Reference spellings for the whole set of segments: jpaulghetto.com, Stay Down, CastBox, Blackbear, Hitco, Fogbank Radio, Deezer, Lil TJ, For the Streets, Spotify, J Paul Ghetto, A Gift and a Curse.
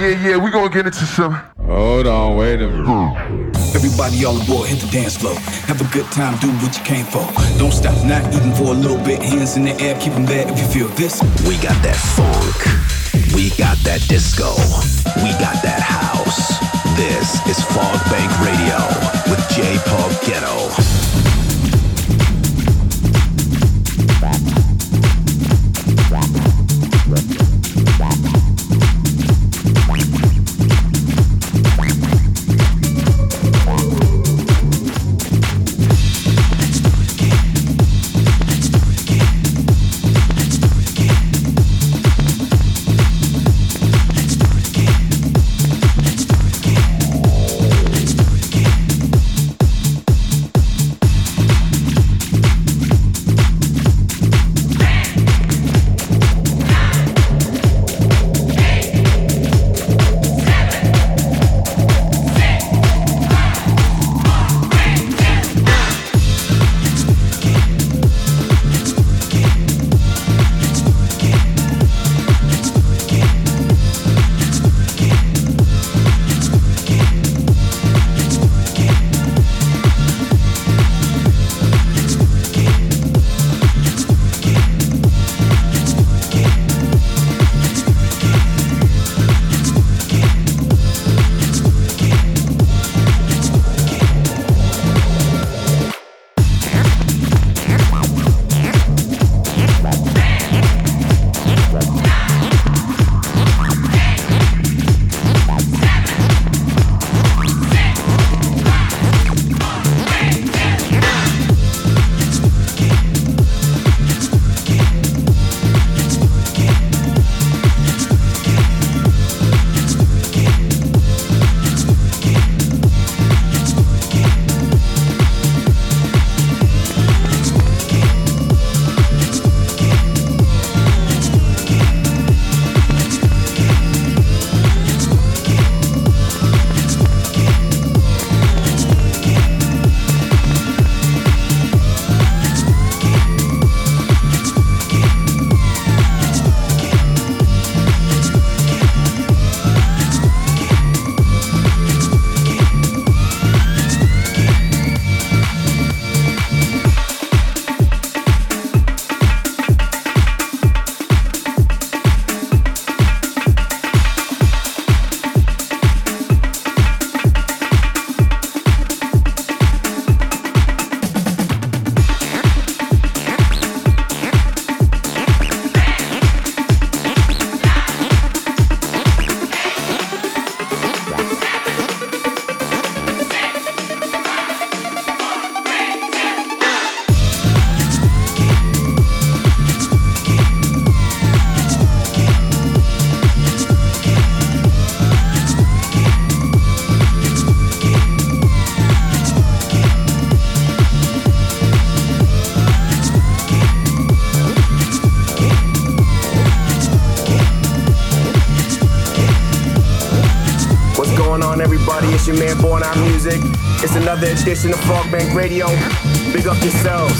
Yeah, we gonna get into some. Hold on, wait a minute. Everybody all aboard, hit the dance floor. Have a good time, do what you came for. Don't stop, not even for a little bit. Hands in the air, keep them there if you feel this. We got that funk. We got that disco. We got that house. This is Fogbank Radio with J Paul Ghetto. Man, born our music. It's another edition of Fogbank Radio. Big up yourselves.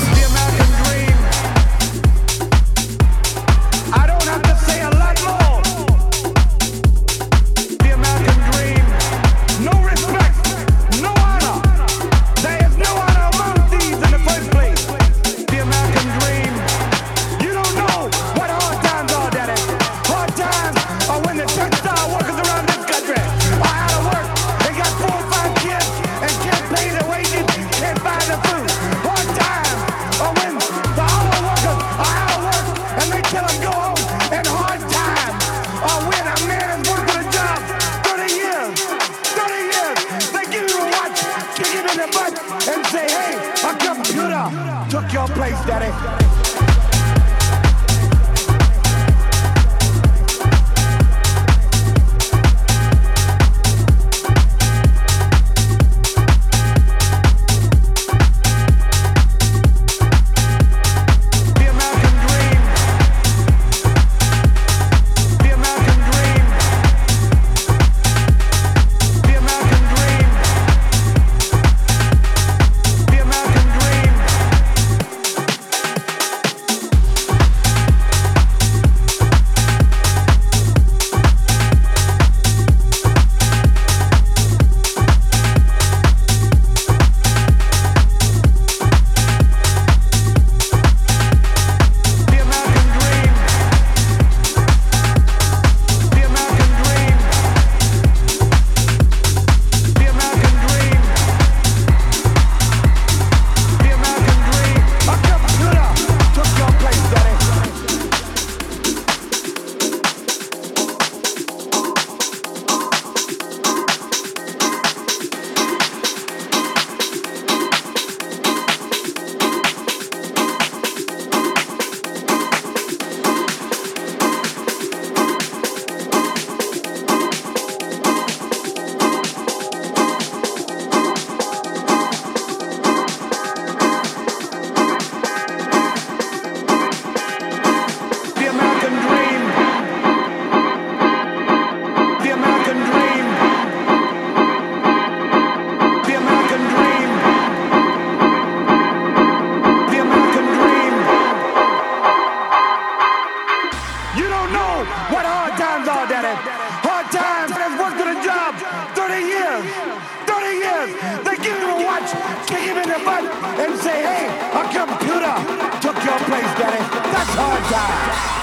years, they give him a watch, kick him in the butt, and say, hey, a computer took your place, daddy. That's hard time.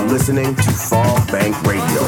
are listening to Fogbank Radio.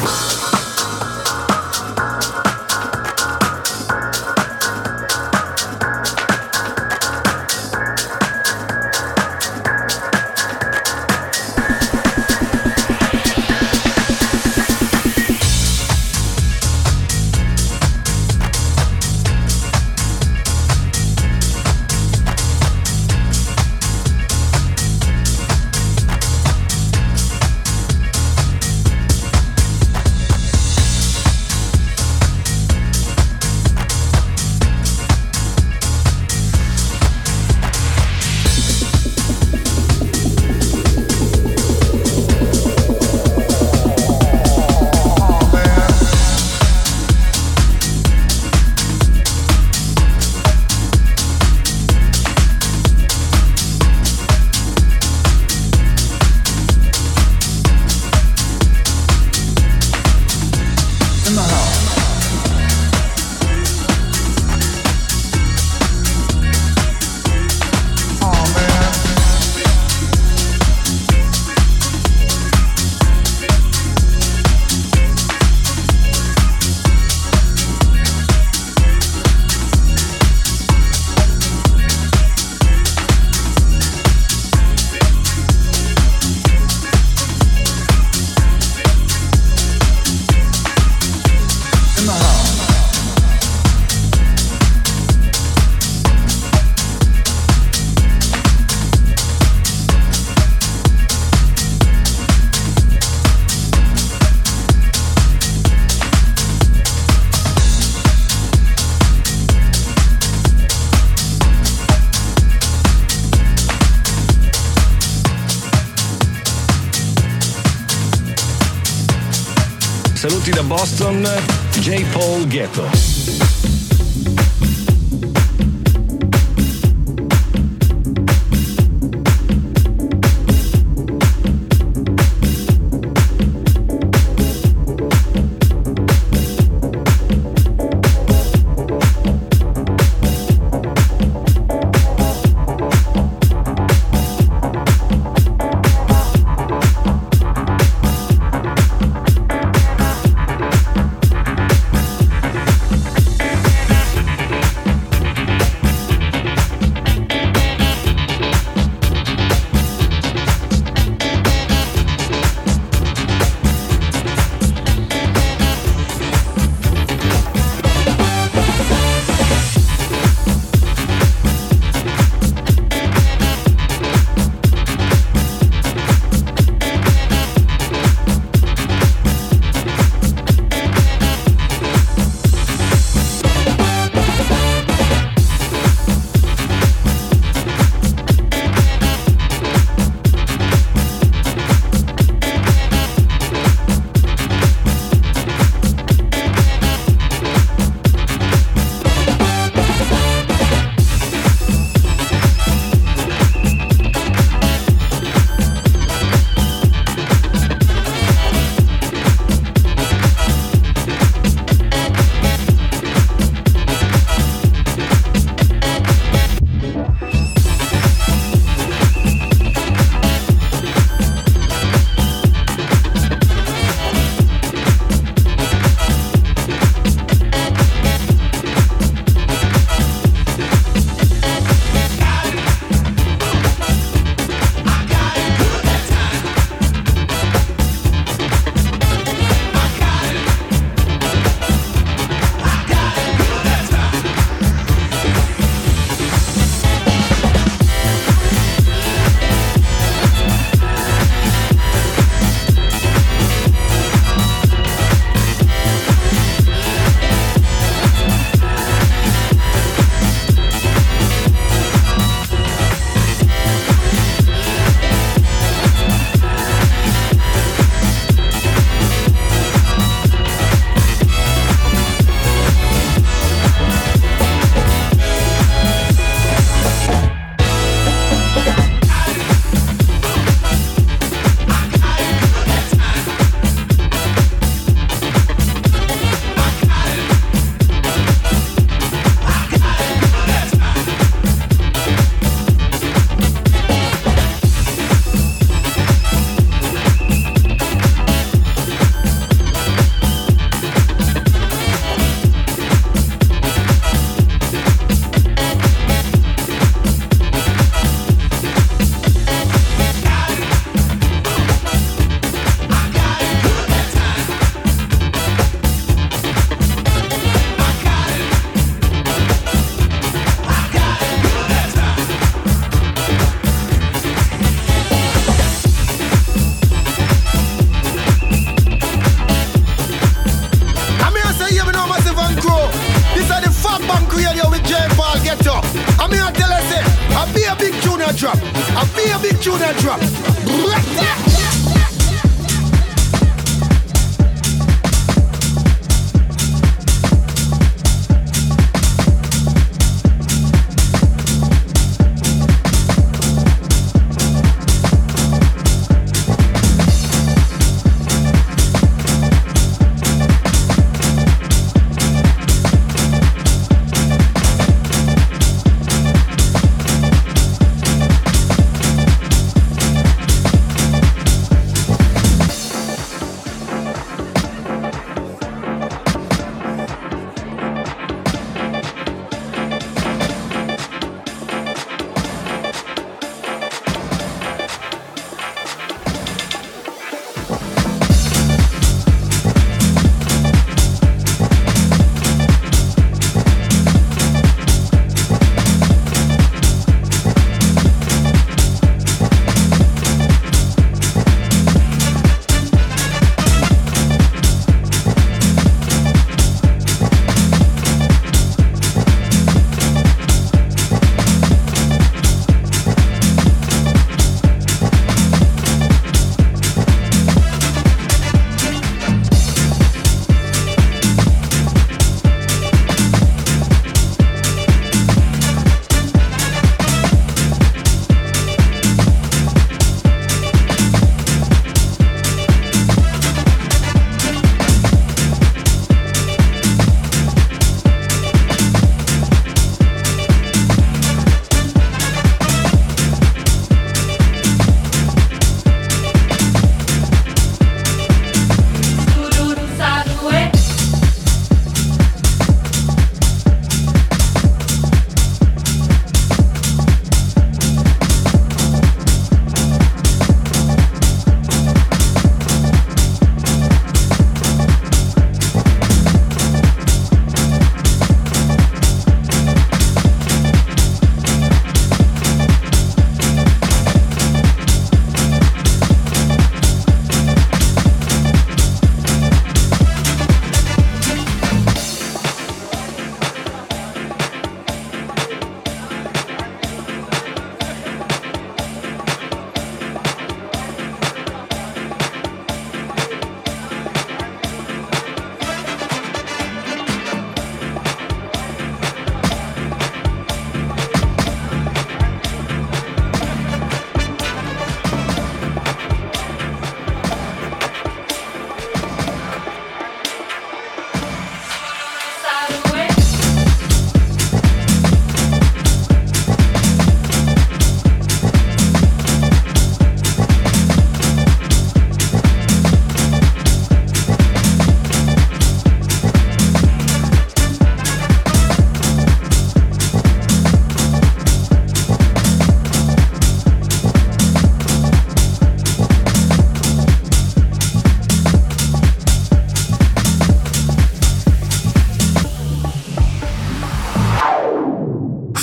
Saluti da Boston, J Paul Ghetto. drop. I feel a big tune that drop.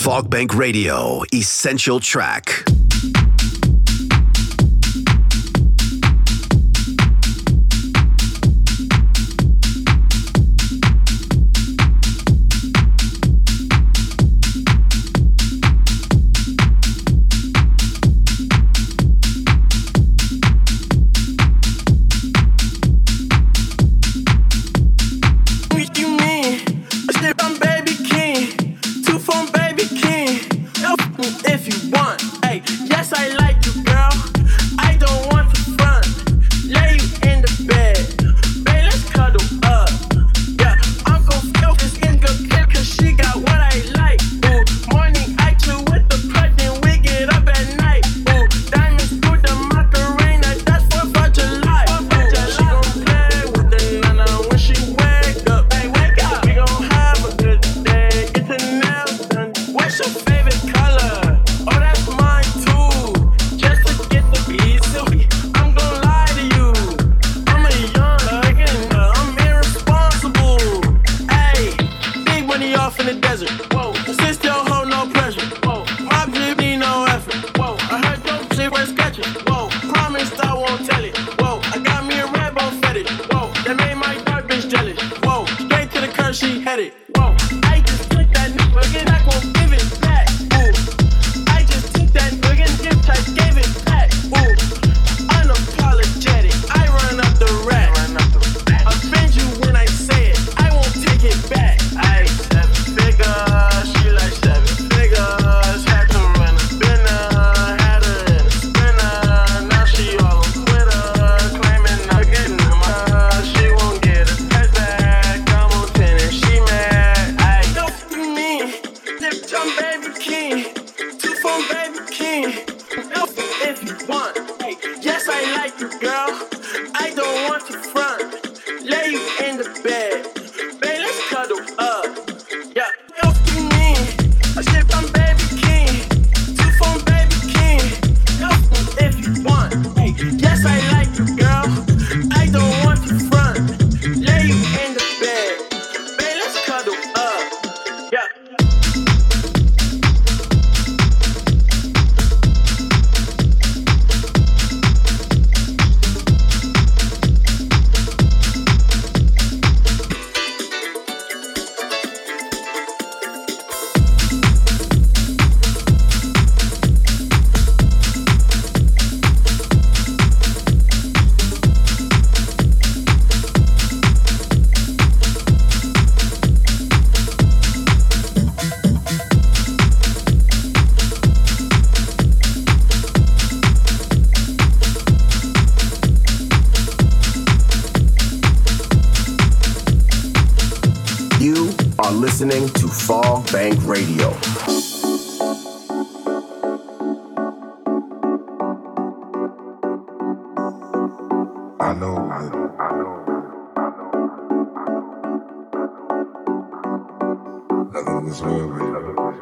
Fogbank Radio, essential track. If you want, hey, girl, I don't want to front. Lay you in the bed, babe, let's cuddle up. Yeah, you to me, I said I'm baby king. You phone baby king, help me if you want. Yes, I like you, girl, I don't want to front. Lay you in the bed, babe, let's cuddle up. Yeah. Listening to Fogbank Radio. I know. Nothing was worried. I know.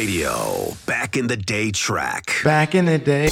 Radio, Back in the Day track. Back in the day.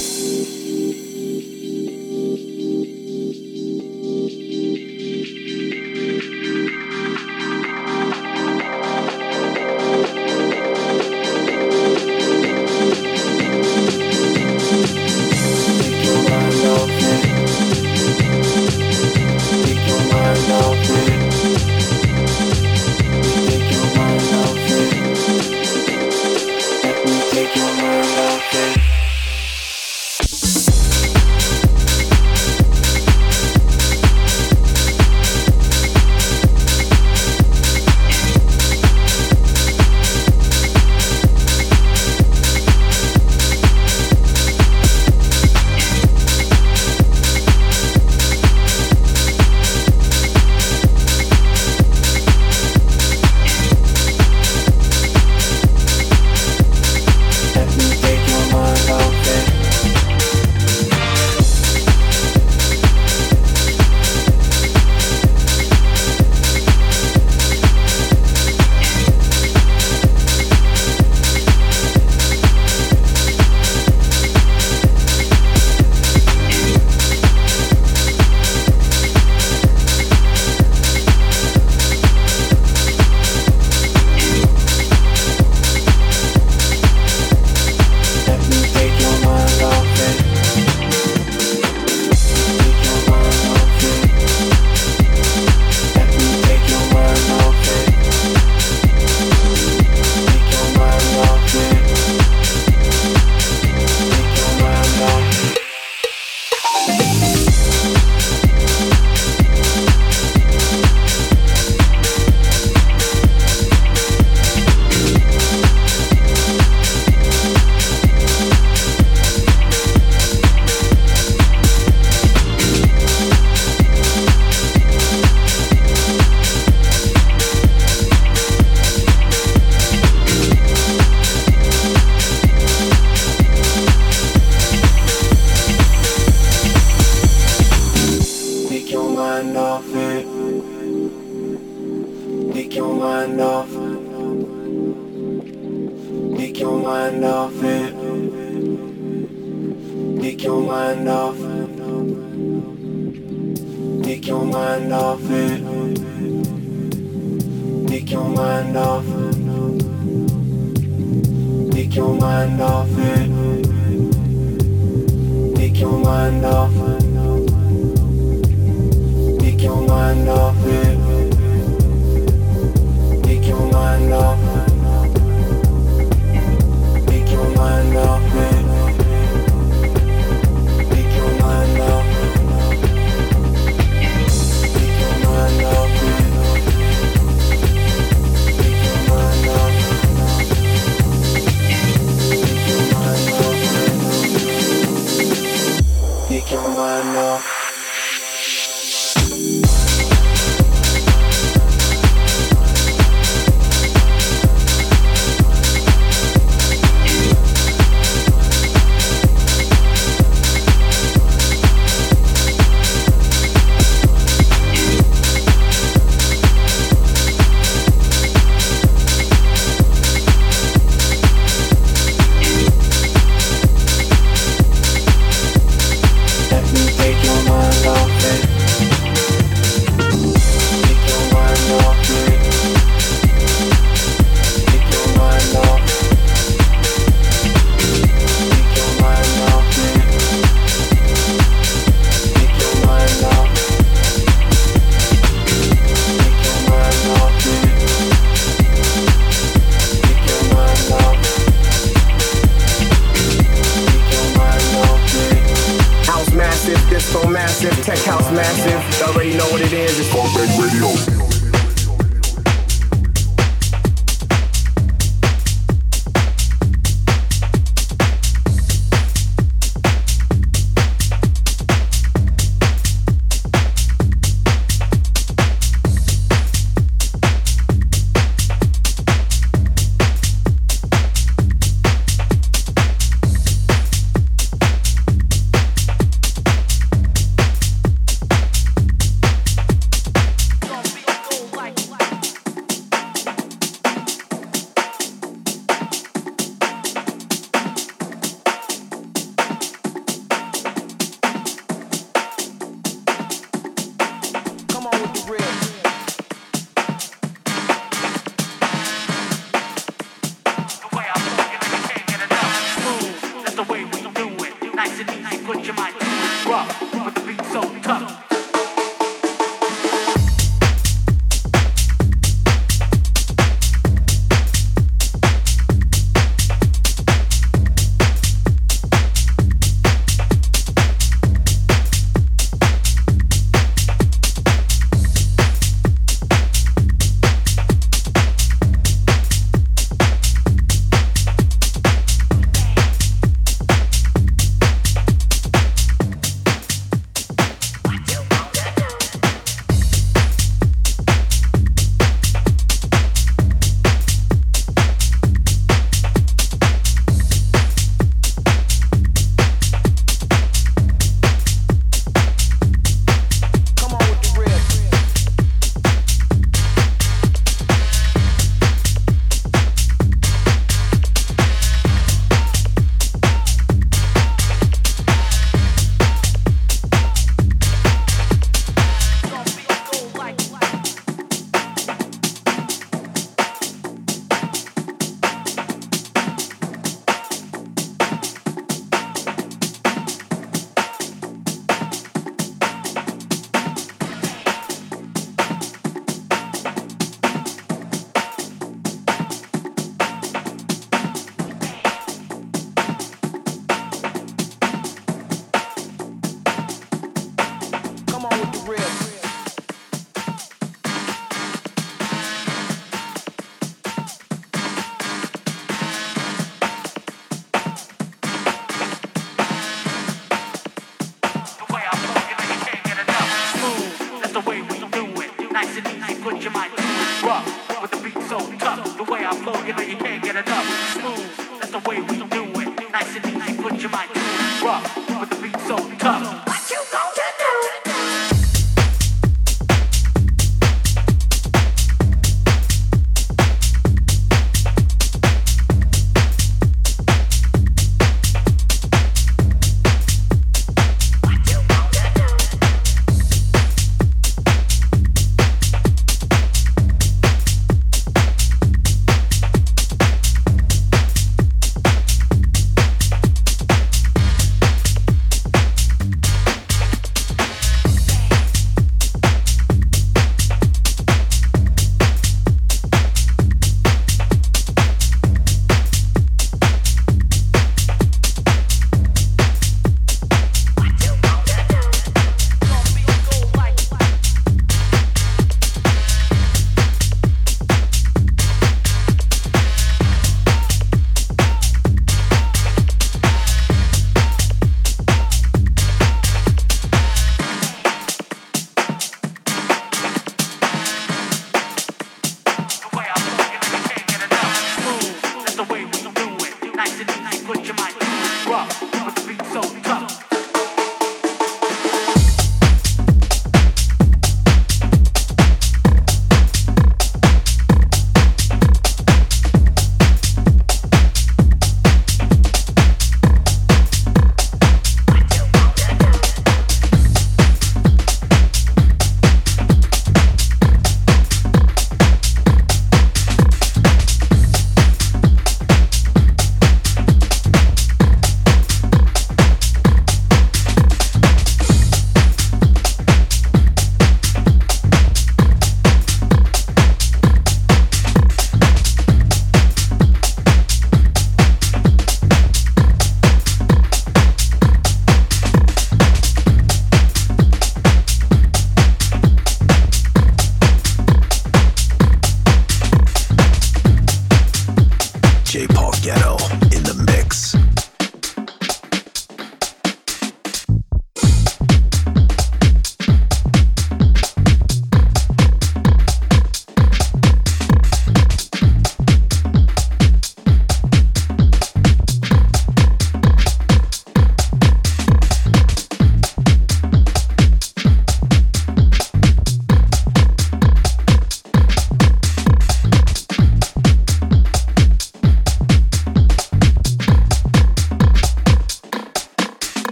rough, with the beat so tough, the way I flow, you know you can't get enough. Smooth, that's the way we do it. Nice and easy, put your mind to it. Rough, with the beat so tough. What you gonna do?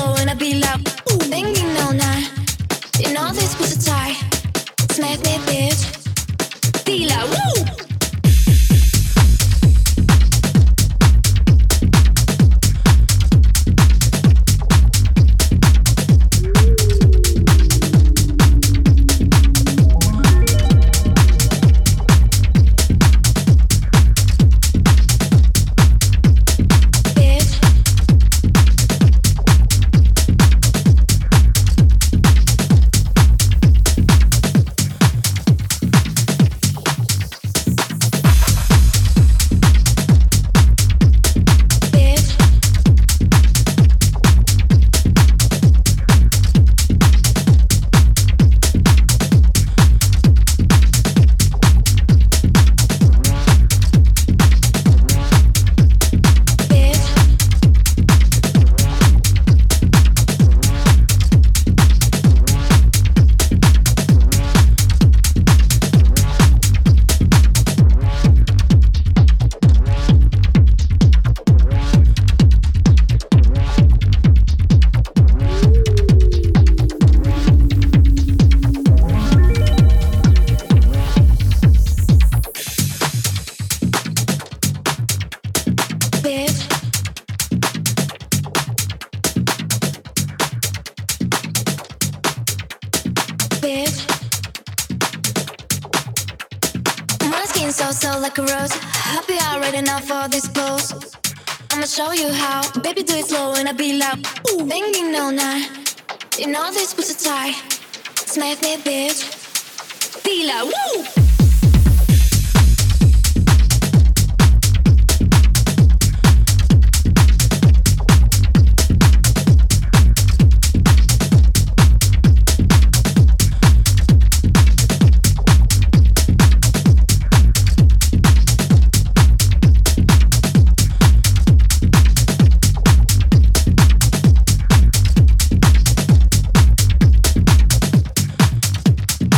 flow and I be loud. Bang ding no nah. You know this was a tie. Smack that bitch. Be loud. Woo!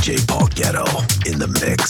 J Paul Ghetto in the mix.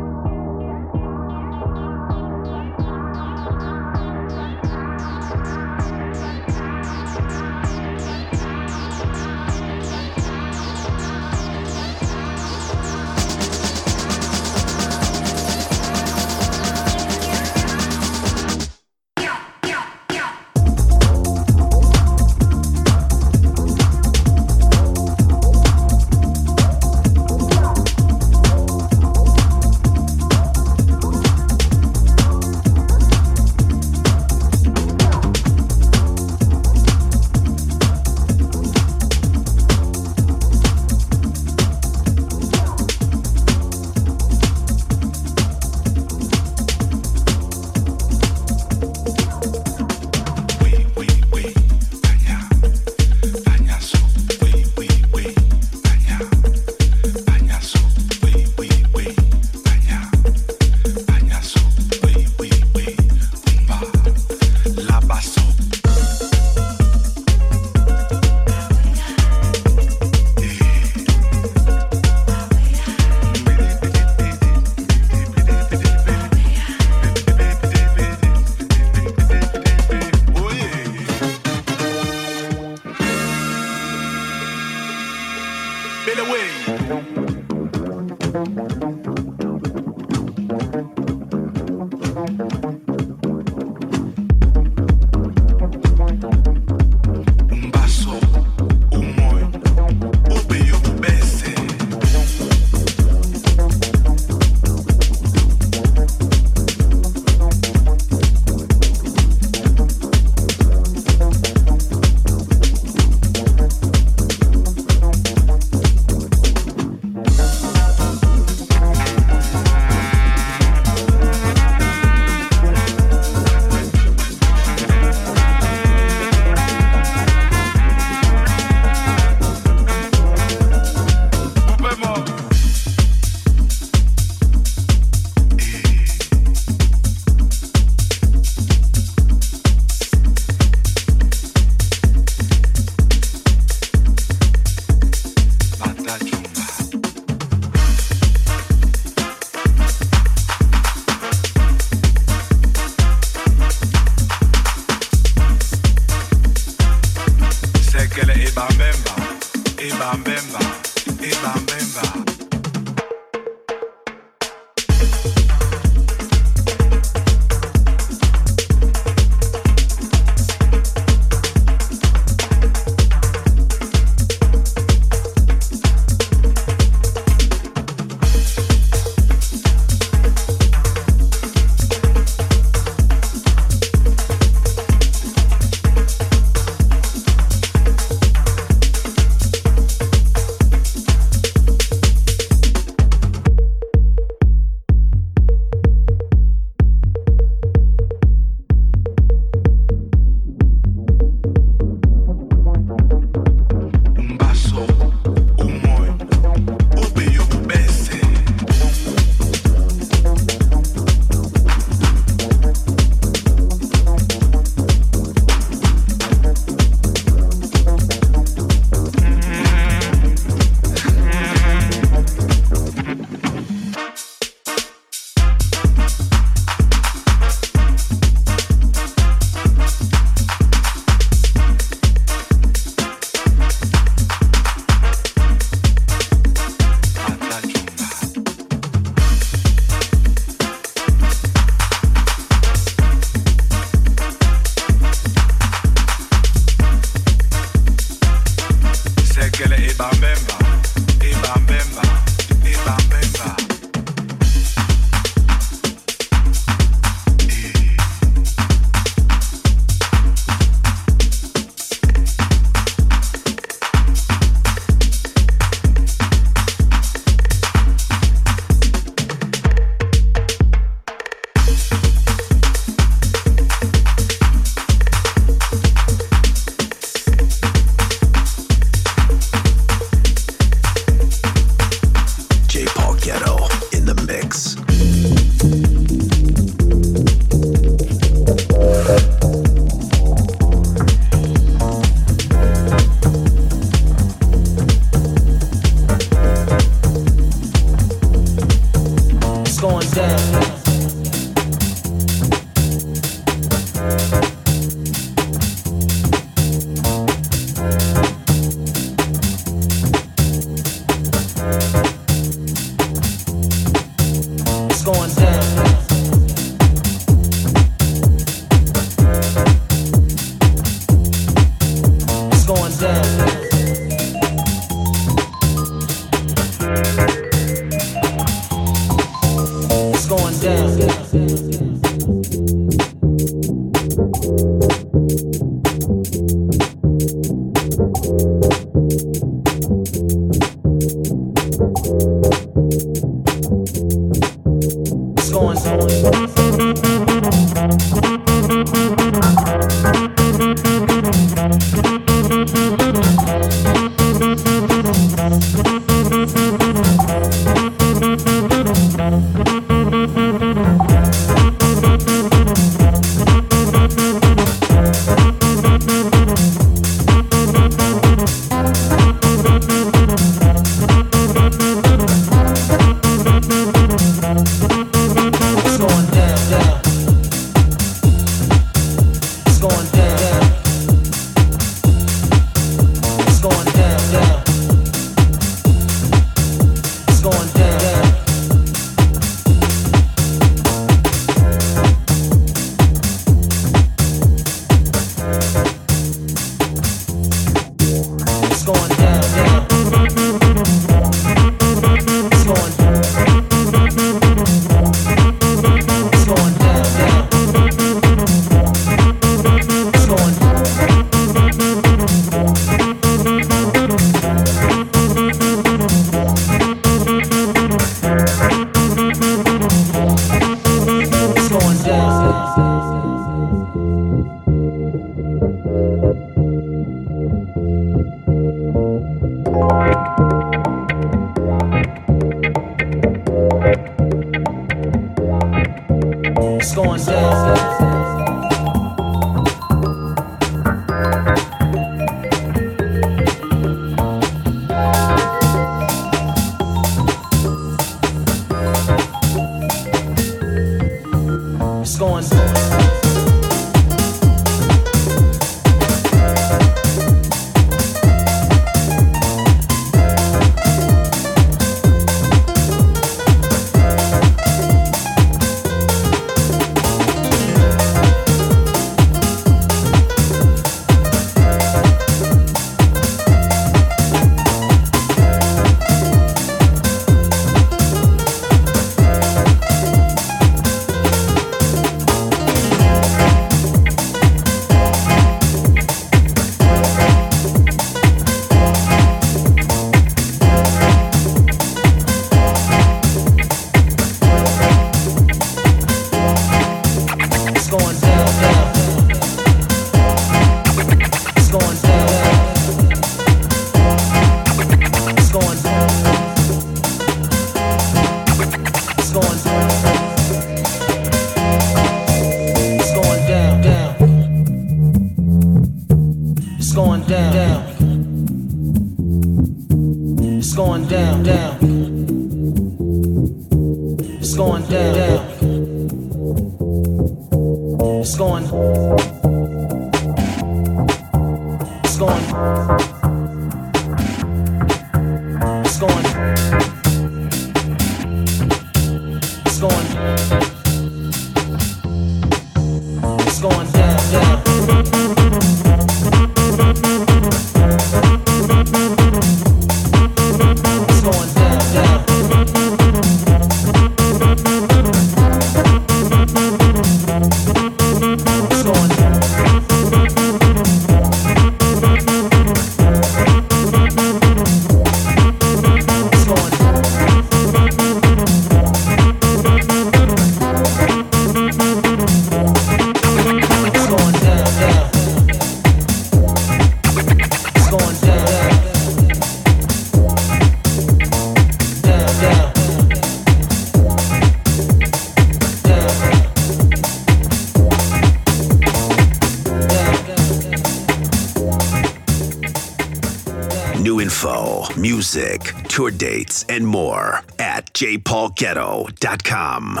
Music, tour dates, and more at jpaulghetto.com.